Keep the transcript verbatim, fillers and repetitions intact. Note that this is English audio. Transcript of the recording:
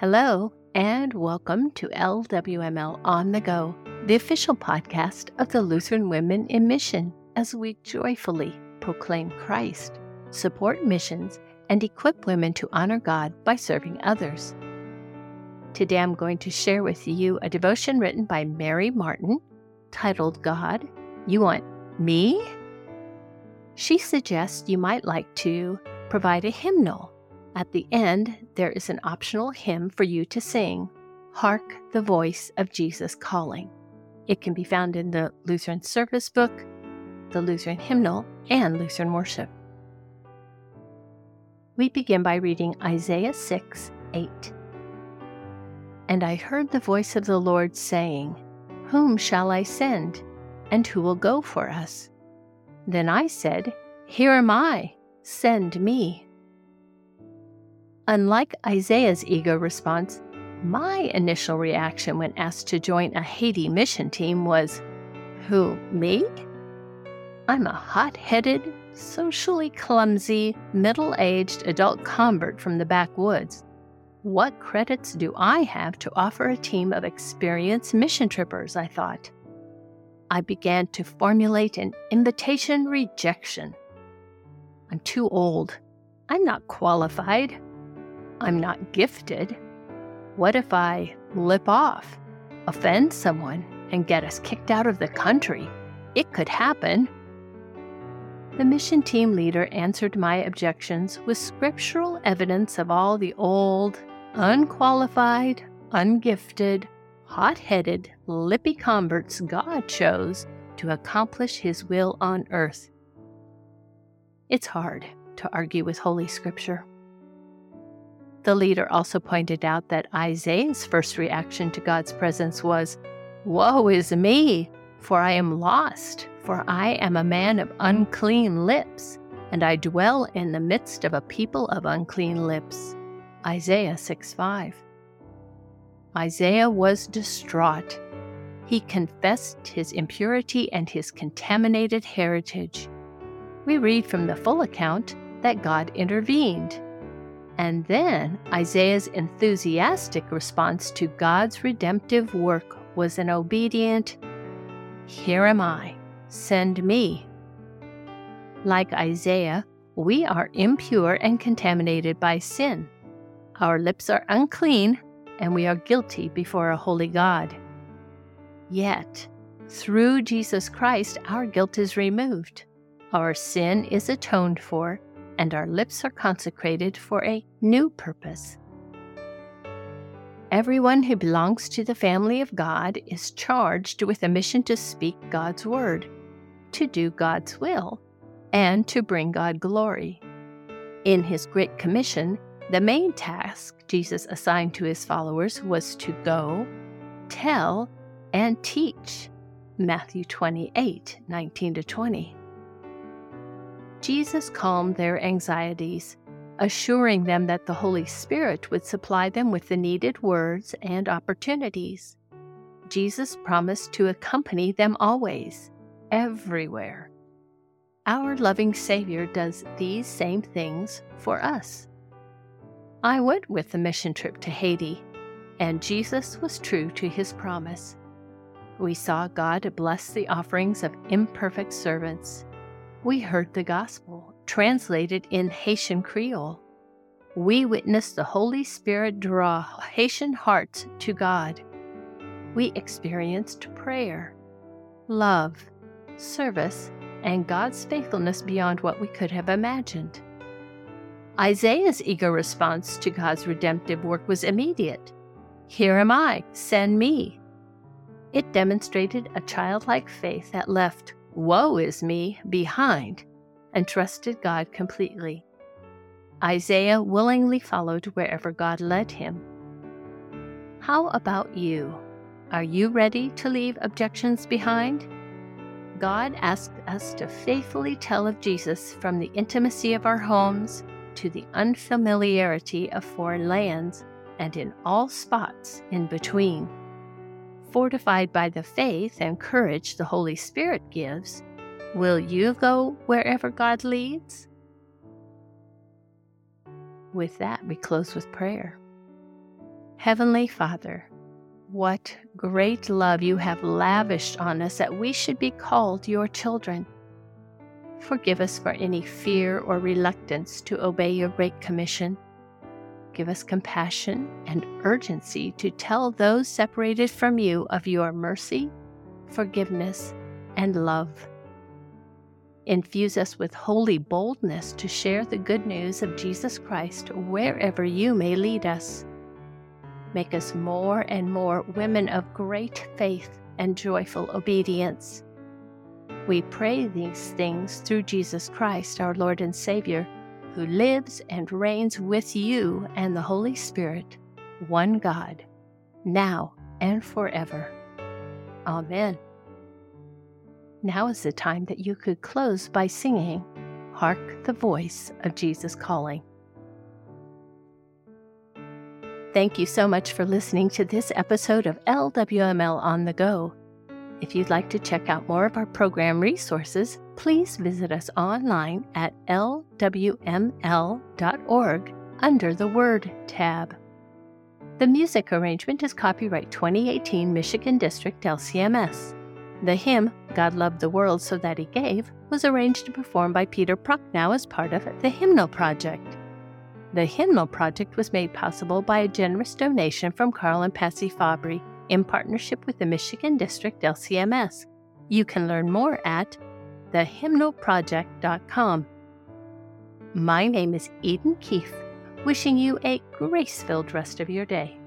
Hello, and welcome to L W M L On The Go, the official podcast of the Lutheran Women in Mission, as we joyfully proclaim Christ, support missions, and equip women to honor God by serving others. Today I'm going to share with you a devotion written by Mary Martin, titled God, You Want Me? She suggests you might like to provide a hymnal. At the end, there is an optional hymn for you to sing, Hark the Voice of Jesus Calling. It can be found in the Lutheran Service Book, the Lutheran Hymnal, and Lutheran Worship. We begin by reading Isaiah six eight. And I heard the voice of the Lord saying, Whom shall I send, and who will go for us? Then I said, Here am I, send me. Unlike Isaiah's eager response, my initial reaction when asked to join a Haiti mission team was, Who, me? I'm a hot-headed, socially clumsy, middle-aged adult convert from the backwoods. What credits do I have to offer a team of experienced mission trippers, I thought. I began to formulate an invitation rejection. I'm too old. I'm not qualified. I'm not gifted. What if I lip off, offend someone, and get us kicked out of the country? It could happen. The mission team leader answered my objections with scriptural evidence of all the old, unqualified, ungifted, hot-headed, lippy converts God chose to accomplish His will on earth. It's hard to argue with Holy Scripture. The leader also pointed out that Isaiah's first reaction to God's presence was, Woe is me, for I am lost, for I am a man of unclean lips, and I dwell in the midst of a people of unclean lips. Isaiah six five. Isaiah was distraught. He confessed his impurity and his contaminated heritage. We read from the full account that God intervened. And then Isaiah's enthusiastic response to God's redemptive work was an obedient, Here am I, send me. Like Isaiah, we are impure and contaminated by sin. Our lips are unclean, and we are guilty before a holy God. Yet, through Jesus Christ, our guilt is removed. Our sin is atoned for, and our lips are consecrated for a new purpose. Everyone who belongs to the family of God is charged with a mission to speak God's word, to do God's will, and to bring God glory. In His Great Commission, the main task Jesus assigned to His followers was to go, tell, and teach. Matthew twenty-eight nineteen to twenty. Jesus calmed their anxieties, assuring them that the Holy Spirit would supply them with the needed words and opportunities. Jesus promised to accompany them always, everywhere. Our loving Savior does these same things for us. I went with the mission trip to Haiti, and Jesus was true to His promise. We saw God bless the offerings of imperfect servants. We heard the gospel, translated in Haitian Creole. We witnessed the Holy Spirit draw Haitian hearts to God. We experienced prayer, love, service, and God's faithfulness beyond what we could have imagined. Isaiah's eager response to God's redemptive work was immediate. Here am I, send me. It demonstrated a childlike faith that left Woe is me behind, and trusted God completely. Isaiah willingly followed wherever God led him. How about you? Are you ready to leave objections behind? God asks us to faithfully tell of Jesus from the intimacy of our homes to the unfamiliarity of foreign lands and in all spots in between. Fortified by the faith and courage the Holy Spirit gives, will you go wherever God leads? With that, we close with prayer. Heavenly Father, what great love you have lavished on us that we should be called your children. Forgive us for any fear or reluctance to obey your Great Commission. Give us compassion and urgency to tell those separated from you of your mercy, forgiveness, and love. Infuse us with holy boldness to share the good news of Jesus Christ wherever you may lead us. Make us more and more women of great faith and joyful obedience. We pray these things through Jesus Christ, our Lord and Savior, who lives and reigns with you and the Holy Spirit, one God, now and forever. Amen. Now is the time that you could close by singing, Hark the Voice of Jesus Calling. Thank you so much for listening to this episode of L W M L on the Go. If you'd like to check out more of our program resources, please visit us online at l w m l dot org under the Word tab. The music arrangement is copyright twenty eighteen Michigan District L C M S. The hymn, God Loved the World So That He Gave, was arranged and performed by Peter Prochnow as part of the Hymnal Project. The Hymnal Project was made possible by a generous donation from Carl and Patsy Fabry, in partnership with the Michigan District L C M S. You can learn more at the hymnal project dot com. My name is Eden Keith, wishing you a grace-filled rest of your day.